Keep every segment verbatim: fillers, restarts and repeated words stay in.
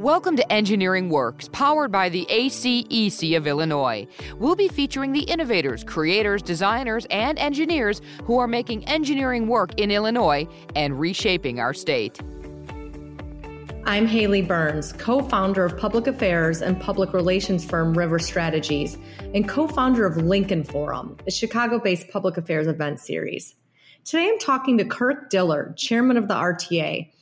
Welcome to Engineering Works, powered by the A C E C of Illinois. We'll be featuring the innovators, creators, designers, and engineers who are making engineering work in Illinois and reshaping our state. I'm Haley Burns, co-founder of public affairs and public relations firm River Strategies and co-founder of Lincoln Forum, a Chicago-based public affairs event series. Today I'm talking to Kirk Dillard, chairman of the R T A.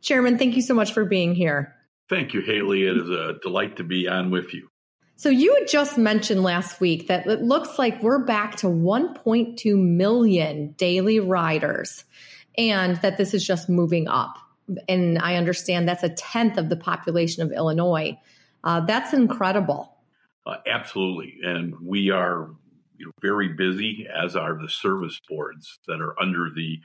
Chairman, thank you so much for being here. Thank you, Haley. It is a delight to be on with you. So you had just mentioned last week that it looks like we're back to one point two million daily riders and that this is just moving up. And I understand that's a tenth of the population of Illinois. Uh, that's incredible. Uh, absolutely. And we are you know, very busy, as are the service boards that are under the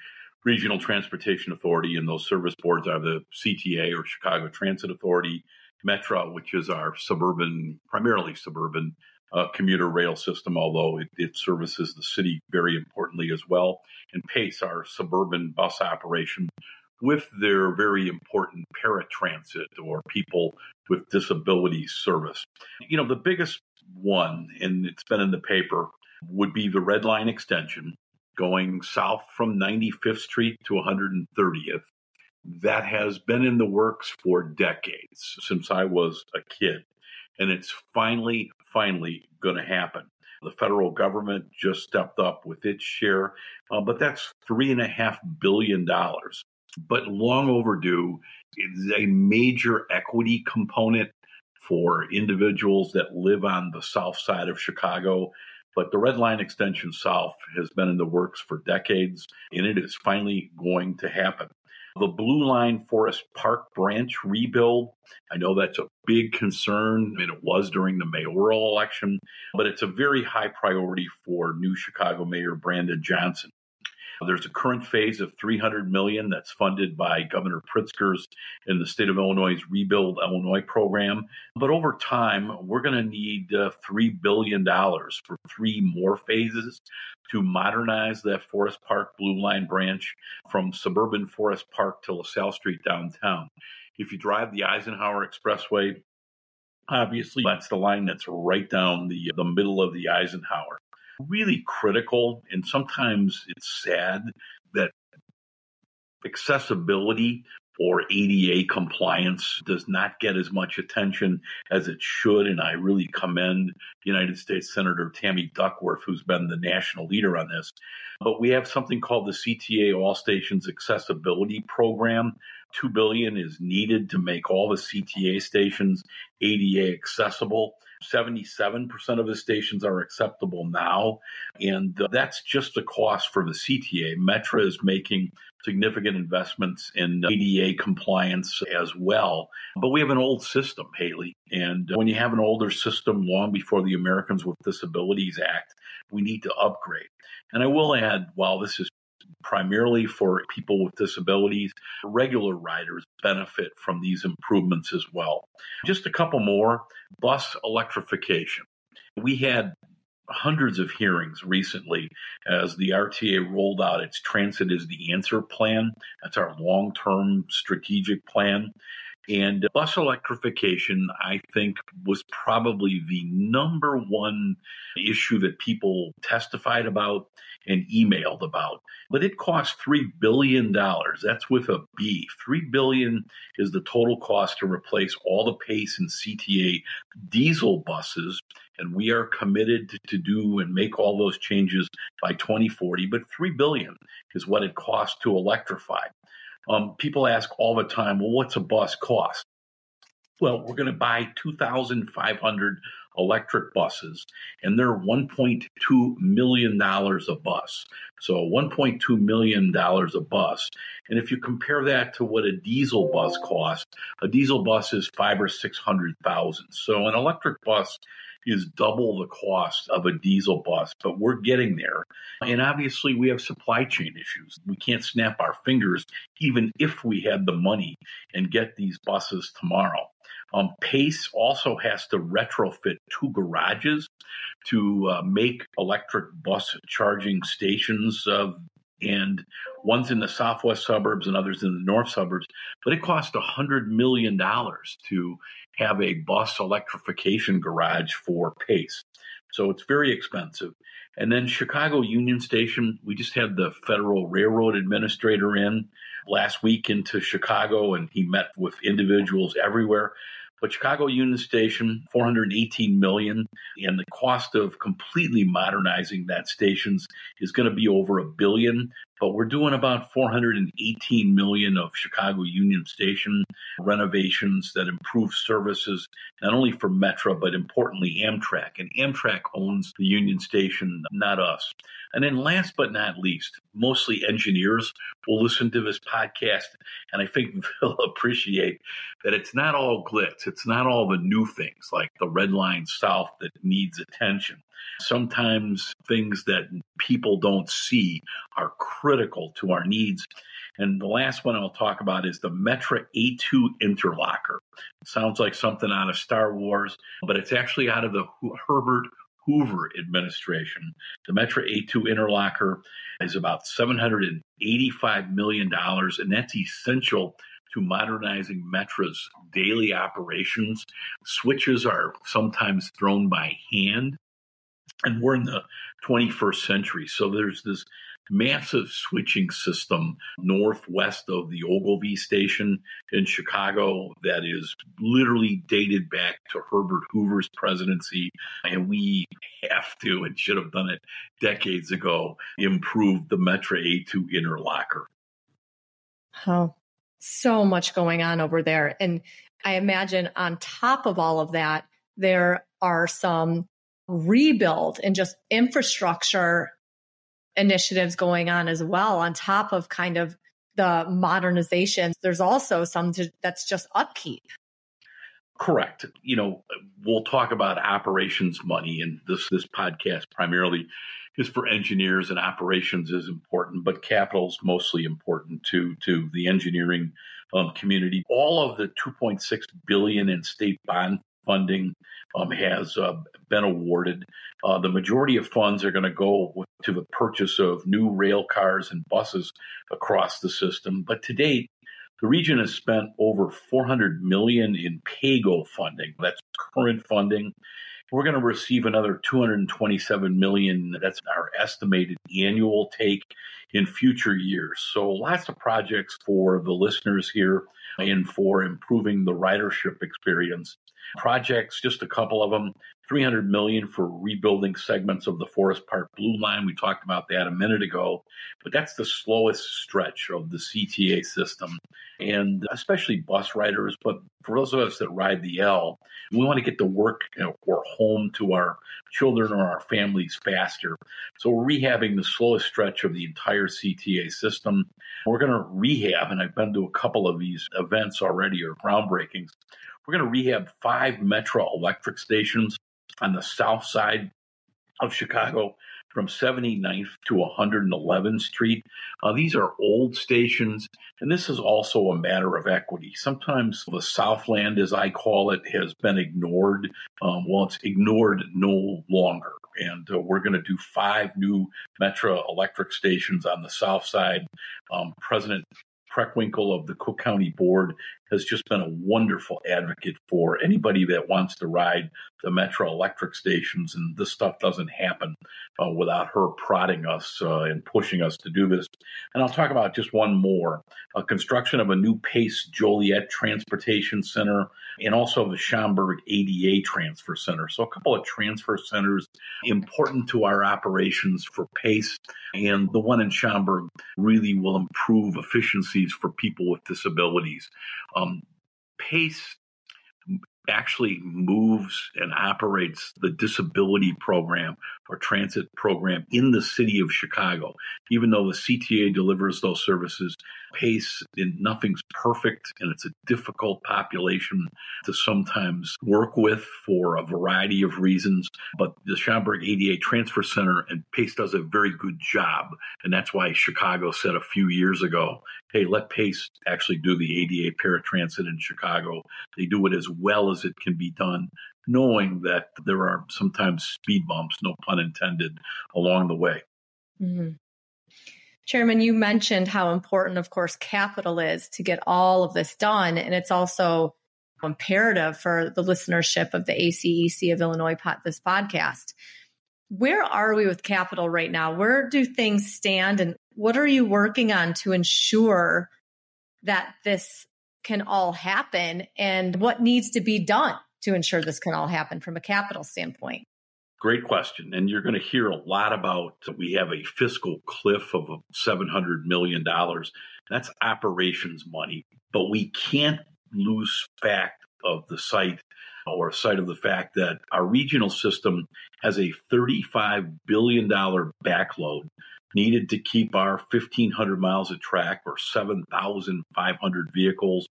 Regional Transportation Authority. And those service boards are the C T A, or Chicago Transit Authority, Metra, which is our suburban, primarily suburban uh, commuter rail system, although it, it services the city very importantly as well, and PACE, our suburban bus operation, with their very important paratransit or people with disabilities service. You know, the biggest one, and it's been in the paper, would be the Red Line extension going south from ninety-fifth Street to one hundred thirtieth. That has been in the works for decades, since I was a kid. And it's finally, finally going to happen. The federal government just stepped up with its share, uh, but that's three point five billion dollars. But long overdue is a major equity component for individuals that live on the south side of Chicago. But the Red Line extension south has been in the works for decades, and it is finally going to happen. The Blue Line Forest Park Branch rebuild, I know that's a big concern, and it was during the mayoral election, but it's a very high priority for new Chicago Mayor Brandon Johnson. There's a current phase of three hundred million dollars that's funded by Governor Pritzker's and the state of Illinois' Rebuild Illinois program. But over time, we're going to need uh, three billion dollars for three more phases to modernize that Forest Park Blue Line branch from suburban Forest Park to LaSalle Street downtown. If you drive the Eisenhower Expressway, obviously that's the line that's right down the, the middle of the Eisenhower. Really critical, and sometimes it's sad that accessibility or A D A compliance does not get as much attention as it should, and I really commend United States Senator Tammy Duckworth, who's been the national leader on this. But we have something called the C T A All Stations Accessibility Program. two billion dollars is needed to make all the C T A stations A D A accessible. seventy-seven percent of the stations are acceptable now, and uh, that's just the cost for the C T A. Metra is making significant investments in uh, A D A compliance as well. But we have an old system, Haley, and uh, when you have an older system long before the Americans with Disabilities Act, we need to upgrade. And I will add, while this is primarily for people with disabilities, regular riders benefit from these improvements as well. Just a couple more. Bus electrification. We had hundreds of hearings recently as the R T A rolled out its Transit Is the Answer plan. That's our long-term strategic plan. And bus electrification, I think, was probably the number one issue that people testified about and emailed about. But it costs three billion dollars. That's with a B. three billion dollars is the total cost to replace all the PACE and C T A diesel buses. And we are committed to do and make all those changes by twenty forty. But three billion dollars is what it costs to electrify. Um, people ask all the time, well, what's a bus cost? Well, we're going to buy two thousand five hundred electric buses, and they're one point two million dollars a bus. So one point two million dollars a bus. And if you compare that to what a diesel bus costs, a diesel bus is five hundred thousand or six hundred thousand dollars. So an electric bus is double the cost of a diesel bus, but we're getting there. And obviously, we have supply chain issues. We can't snap our fingers, even if we had the money, and get these buses tomorrow. Um, PACE also has to retrofit two garages to uh, make electric bus charging stations uh, and one's in the southwest suburbs and others in the north suburbs. But it cost one hundred million dollars to have a bus electrification garage for PACE. So it's very expensive. And then Chicago Union Station, we just had the Federal Railroad Administrator in last week into Chicago, and he met with individuals everywhere. But Chicago Union Station, four hundred eighteen million dollars, and the cost of completely modernizing that station is going to be over a billion. But we're doing about four hundred eighteen million dollars of Chicago Union Station renovations that improve services, not only for Metra, but importantly, Amtrak. And Amtrak owns the Union Station, not us. And then last but not least, mostly engineers will listen to this podcast, and I think they'll appreciate that it's not all glitz. It's not all the new things like the Red Line South that needs attention. Sometimes things that people don't see are critical to our needs. And the last one I'll talk about is the Metra A two interlocker. It sounds like something out of Star Wars, but it's actually out of the Herbert Hoover administration. The Metra A two interlocker is about seven hundred eighty-five million dollars, and that's essential to modernizing Metra's daily operations. Switches are sometimes thrown by hand, and we're in the twenty-first century. So there's this massive switching system northwest of the Ogilvie Station in Chicago that is literally dated back to Herbert Hoover's presidency. And we have to, and should have done it decades ago, improve the Metra A two interlocker. Oh, so much going on over there. And I imagine on top of all of that, there are some rebuild and just infrastructure initiatives going on as well, on top of kind of the modernization. There's also some to, that's just upkeep. Correct. You know, we'll talk about operations money, and this this podcast primarily is for engineers, and operations is important, but capital's mostly important to to the engineering um, community. All of the two point six billion dollars in state bond funding um, has uh, been awarded. Uh, the majority of funds are going to go with, to the purchase of new rail cars and buses across the system. But to date, the region has spent over four hundred million dollars in PAYGO funding. That's current funding. We're going to receive another two hundred twenty-seven million dollars. That's our estimated annual take in future years. So lots of projects for the listeners here and for improving the ridership experience. Projects, just a couple of them, three hundred million dollars for rebuilding segments of the Forest Park Blue Line. We talked about that a minute ago, but that's the slowest stretch of the C T A system, and especially bus riders. But for those of us that ride the L, we want to get to work or home to our children or our families faster. So we're rehabbing the slowest stretch of the entire C T A system. We're going to rehab, and I've been to a couple of these events already or groundbreakings. We're going to rehab five Metra electric stations on the south side of Chicago from seventy-ninth to one hundred eleventh street. Uh, these are old stations, and this is also a matter of equity. Sometimes the Southland, as I call it, has been ignored. Um, well, it's ignored no longer. And uh, we're going to do five new Metra electric stations on the south side. Um, President Preckwinkle of the Cook County Board has just been a wonderful advocate for anybody that wants to ride the Metra electric stations, and this stuff doesn't happen uh, without her prodding us uh, and pushing us to do this. And I'll talk about just one more, uh, construction of a new PACE Joliet Transportation Center and also the Schaumburg A D A Transfer Center. So a couple of transfer centers important to our operations for PACE, and the one in Schaumburg really will improve efficiencies for people with disabilities. Um, PACE actually moves and operates the disability program or transit program in the city of Chicago. Even though the C T A delivers those services, PACE, and nothing's perfect, and it's a difficult population to sometimes work with for a variety of reasons. But the Schaumburg A D A Transfer Center and PACE does a very good job. And that's why Chicago said a few years ago, hey, let PACE actually do the A D A paratransit in Chicago. They do it as well as it can be done, knowing that there are sometimes speed bumps, no pun intended, along the way. Mm-hmm. Chairman, you mentioned how important, of course, capital is to get all of this done. And it's also imperative for the listenership of the A C E C of Illinois, this podcast. Where are we with capital right now? Where do things stand? And what are you working on to ensure that this can all happen? And what needs to be done to ensure this can all happen from a capital standpoint? Great question. And you're going to hear a lot about, we have a fiscal cliff of seven hundred million dollars. That's operations money, but we can't lose fact of the sight or sight of the fact that our regional system has a thirty-five billion dollars backload needed to keep our fifteen hundred miles of track or seven thousand five hundred vehicles,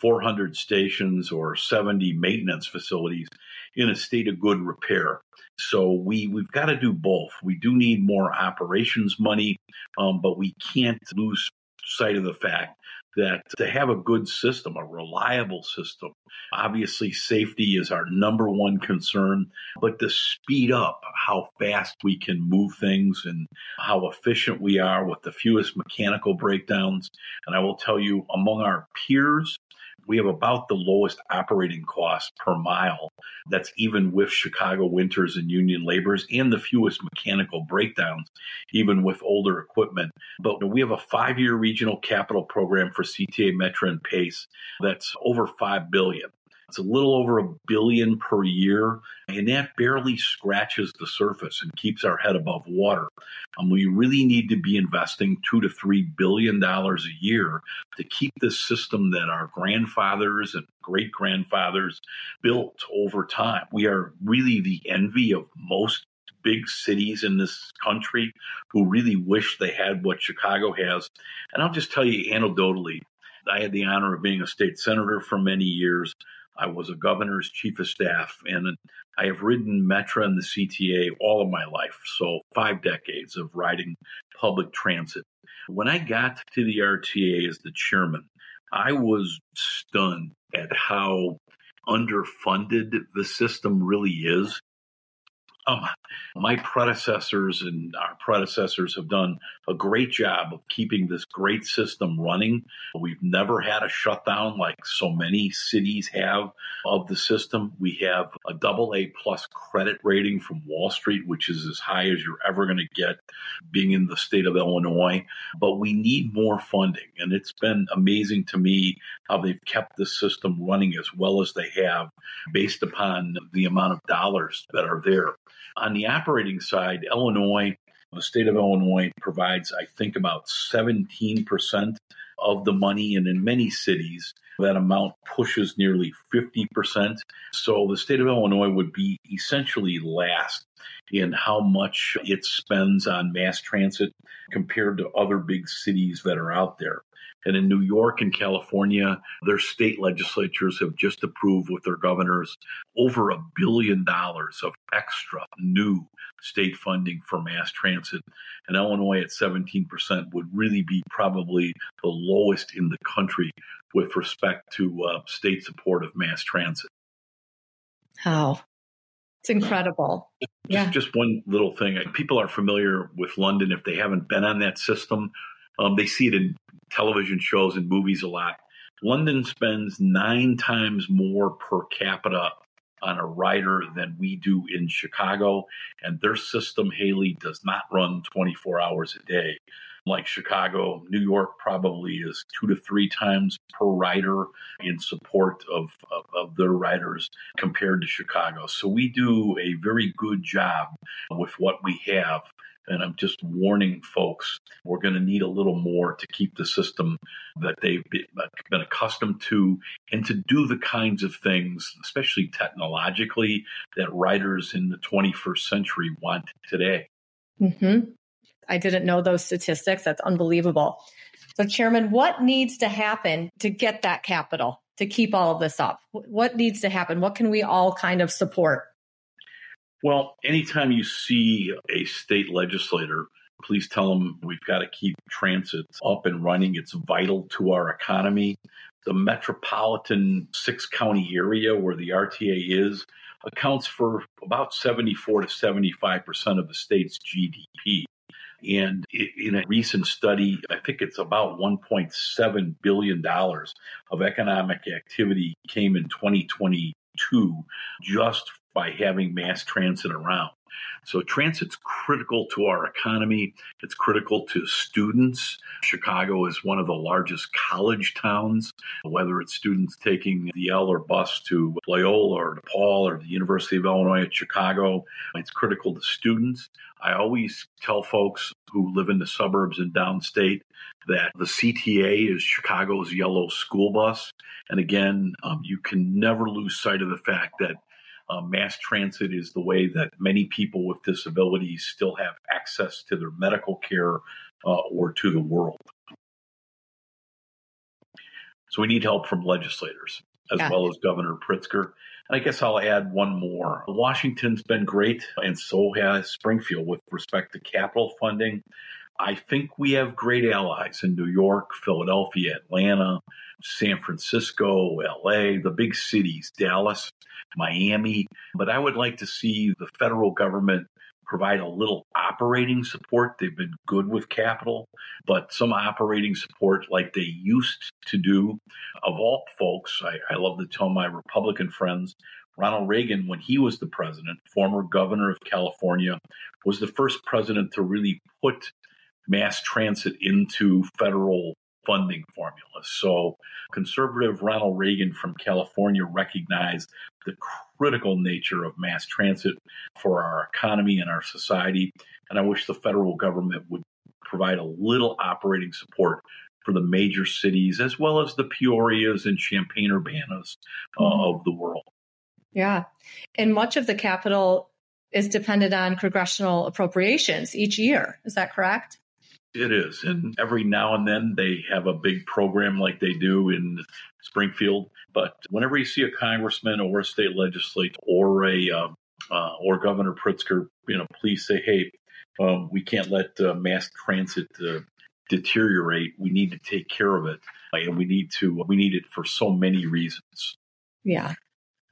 four hundred stations, or seventy maintenance facilities in a state of good repair. So we, we've got to do both. We do need more operations money, um, but we can't lose sight of the fact that to have a good system, a reliable system, obviously safety is our number one concern, but to speed up how fast we can move things and how efficient we are with the fewest mechanical breakdowns. And I will tell you, among our peers, we have about the lowest operating cost per mile. That's even with Chicago winters and union labors, and the fewest mechanical breakdowns, even with older equipment. But we have a five-year regional capital program for C T A, Metra, and PACE that's over five billion dollars. It's a little over a billion per year, and that barely scratches the surface and keeps our head above water. Um, we really need to be investing two to three billion dollars a year to keep this system that our grandfathers and great-grandfathers built over time. We are really the envy of most big cities in this country who really wish they had what Chicago has. And I'll just tell you anecdotally, I had the honor of being a state senator for many years. I was a governor's chief of staff, and I have ridden Metra and the C T A all of my life, so five decades of riding public transit. When I got to the R T A as the chairman, I was stunned at how underfunded the system really is. Um, my predecessors and our predecessors have done a great job of keeping this great system running. We've never had a shutdown like so many cities have of the system. We have a double A plus credit rating from Wall Street, which is as high as you're ever going to get being in the state of Illinois. But we need more funding. And it's been amazing to me how they've kept the system running as well as they have based upon the amount of dollars that are there. On the operating side, Illinois, the state of Illinois provides, I think, about seventeen percent of the money. And in many cities, that amount pushes nearly fifty percent. So the state of Illinois would be essentially last in how much it spends on mass transit compared to other big cities that are out there. And in New York and California, their state legislatures have just approved with their governors over a billion dollars of extra new state funding for mass transit. And Illinois at seventeen percent would really be probably the lowest in the country with respect to uh, state support of mass transit. How? Oh. It's incredible. Just, yeah. just one little thing. People are familiar with London if they haven't been on that system. Um, they see it in television shows and movies a lot. London spends nine times more per capita on a rider than we do in Chicago. And their system, Haley, does not run twenty-four hours a day. Like Chicago, New York probably is two to three times per rider in support of, of, of their riders compared to Chicago. So we do a very good job with what we have. And I'm just warning folks, we're going to need a little more to keep the system that they've been accustomed to and to do the kinds of things, especially technologically, that riders in the twenty-first century want today. Mm-hmm. I didn't know those statistics. That's unbelievable. So, Chairman, what needs to happen to get that capital, to keep all of this up? What needs to happen? What can we all kind of support? Well, anytime you see a state legislator, please tell them we've got to keep transit up and running. It's vital to our economy. The metropolitan six-county area where the R T A is accounts for about seventy-four to seventy-five percent of the state's G D P. And in a recent study, I think it's about one point seven billion dollars of economic activity came in twenty twenty-two just by having mass transit around. So transit's critical to our economy. It's critical to students. Chicago is one of the largest college towns, whether it's students taking the L or bus to Loyola or DePaul or the University of Illinois at Chicago. It's critical to students. I always tell folks who live in the suburbs and downstate that the C T A is Chicago's yellow school bus. And again, um, you can never lose sight of the fact that Uh, mass transit is the way that many people with disabilities still have access to their medical care uh, or to the world. So we need help from legislators as yeah. well as Governor Pritzker. And I guess I'll add one more. Washington's been great, and so has Springfield with respect to capital funding. I think we have great allies in New York, Philadelphia, Atlanta, San Francisco, L A, the big cities, Dallas, Miami. But I would like to see the federal government provide a little operating support. They've been good with capital, but some operating support like they used to do. Of all folks, I, I love to tell my Republican friends, Ronald Reagan, when he was the president, former governor of California, was the first president to really put mass transit into federal funding formulas. So conservative Ronald Reagan from California recognized the critical nature of mass transit for our economy and our society. And I wish the federal government would provide a little operating support for the major cities, as well as the Peorias and Champaign-Urbanas uh, mm-hmm. of the world. Yeah. And much of the capital is dependent on congressional appropriations each year. Is that correct? It is. And every now and then they have a big program like they do in Springfield. But whenever you see a congressman or a state legislator or a uh, uh, or Governor Pritzker, you know, please say, hey, um, we can't let uh, mass transit uh, deteriorate. We need to take care of it. And we need to we need it for so many reasons. Yeah.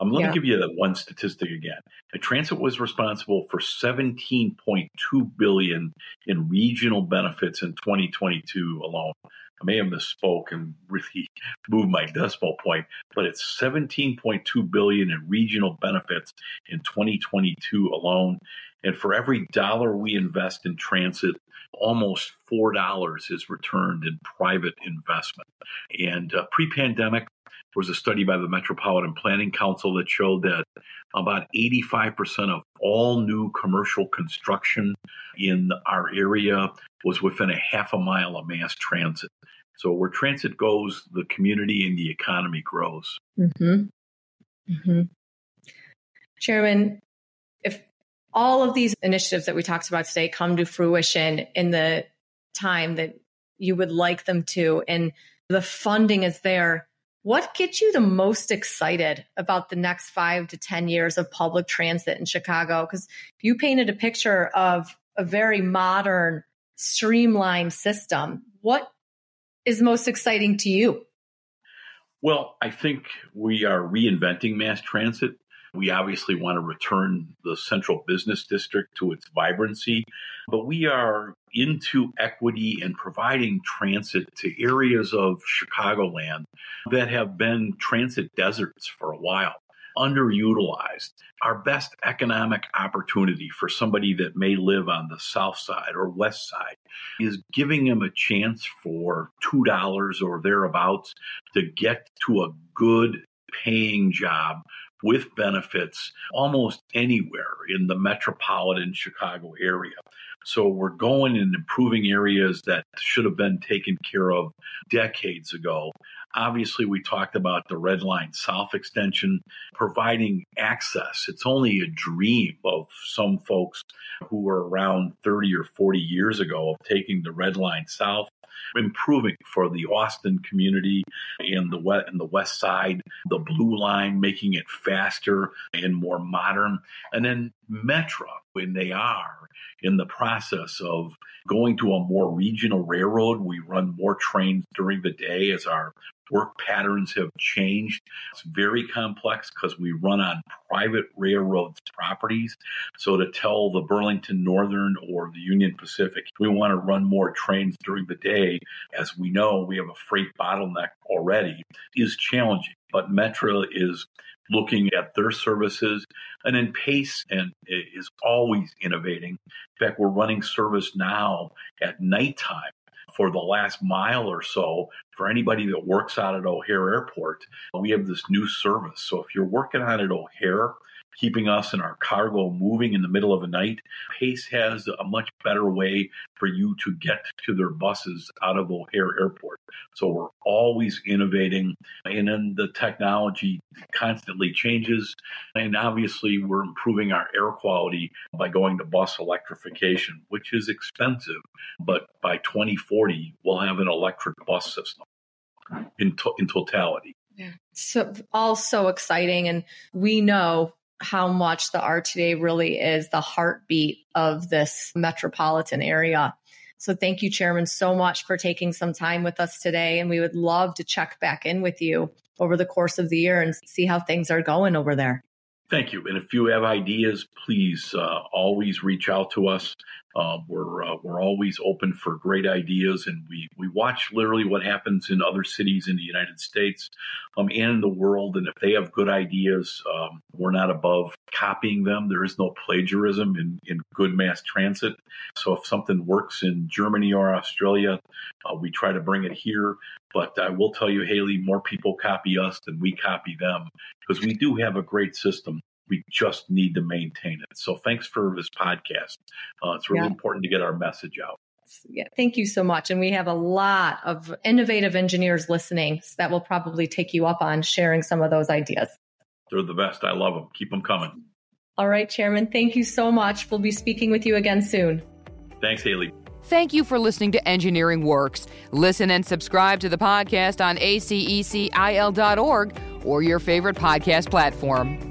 Um, let yeah. me give you that one statistic again. Transit was responsible for seventeen point two billion dollars in regional benefits in twenty twenty-two alone. I may have misspoke and really moved my decimal point, but it's seventeen point two billion dollars in regional benefits in twenty twenty-two alone. And for every dollar we invest in transit, almost four dollars is returned in private investment. And uh, pre-pandemic, there was a study by the Metropolitan Planning Council that showed that about eighty-five percent of all new commercial construction in our area was within a half a mile of mass transit. So where transit goes, the community and the economy grows. Mm-hmm. Mm-hmm. Chairman, if all of these initiatives that we talked about today come to fruition in the time that you would like them to, and the funding is there, what gets you the most excited about the next five to ten years of public transit in Chicago? Because you painted a picture of a very modern, streamlined system. What is most exciting to you? Well, I think we are reinventing mass transit. We obviously want to return the central business district to its vibrancy, but we are into equity and providing transit to areas of Chicagoland that have been transit deserts for a while, underutilized. Our best economic opportunity for somebody that may live on the south side or west side is giving them a chance for two dollars or thereabouts to get to a good paying job with benefits almost anywhere in the metropolitan Chicago area. So we're going and improving areas that should have been taken care of decades ago. Obviously, we talked about the Red Line South Extension, providing access. It's only a dream of some folks who were around thirty or forty years ago of taking the Red Line South, improving for the Austin community and the west, and the west side, the Blue Line, making it faster and more modern. And then Metra and they are in the process of going to a more regional railroad. We run more trains during the day as our work patterns have changed. It's very complex because we run on private railroads properties. So to tell the Burlington Northern or the Union Pacific, we want to run more trains during the day, as we know we have a freight bottleneck already, is challenging. But Metra is looking at their services, and then PACE and is always innovating. In fact, we're running service now at nighttime for the last mile or so for anybody that works out at O'Hare Airport. We have this new service. So if you're working out at O'Hare, keeping us and our cargo moving in the middle of the night, PACE has a much better way for you to get to their buses out of O'Hare Airport. So we're always innovating, and then the technology constantly changes. And obviously, we're improving our air quality by going to bus electrification, which is expensive, but by twenty forty, we'll have an electric bus system in, to- in totality. Yeah. So all so exciting, and we know how much the R T A really is the heartbeat of this metropolitan area. So thank you, Chairman, so much for taking some time with us today. And we would love to check back in with you over the course of the year and see how things are going over there. Thank you. And if you have ideas, please uh, always reach out to us. Uh, we're uh, we're always open for great ideas, and we, we watch literally what happens in other cities in the United States um, and in the world. And if they have good ideas, um, we're not above copying them. There is no plagiarism in, in good mass transit. So if something works in Germany or Australia, uh, we try to bring it here. But I will tell you, Haley, more people copy us than we copy them, because we do have a great system. We just need to maintain it. So thanks for this podcast. Uh, it's really yeah. important to get our message out. Yeah, thank you so much. And we have a lot of innovative engineers listening that will probably take you up on sharing some of those ideas. They're the best. I love them. Keep them coming. All right, Chairman. Thank you so much. We'll be speaking with you again soon. Thanks, Haley. Thank you for listening to Engineering Works. Listen and subscribe to the podcast on A C E C I L dot org or your favorite podcast platform.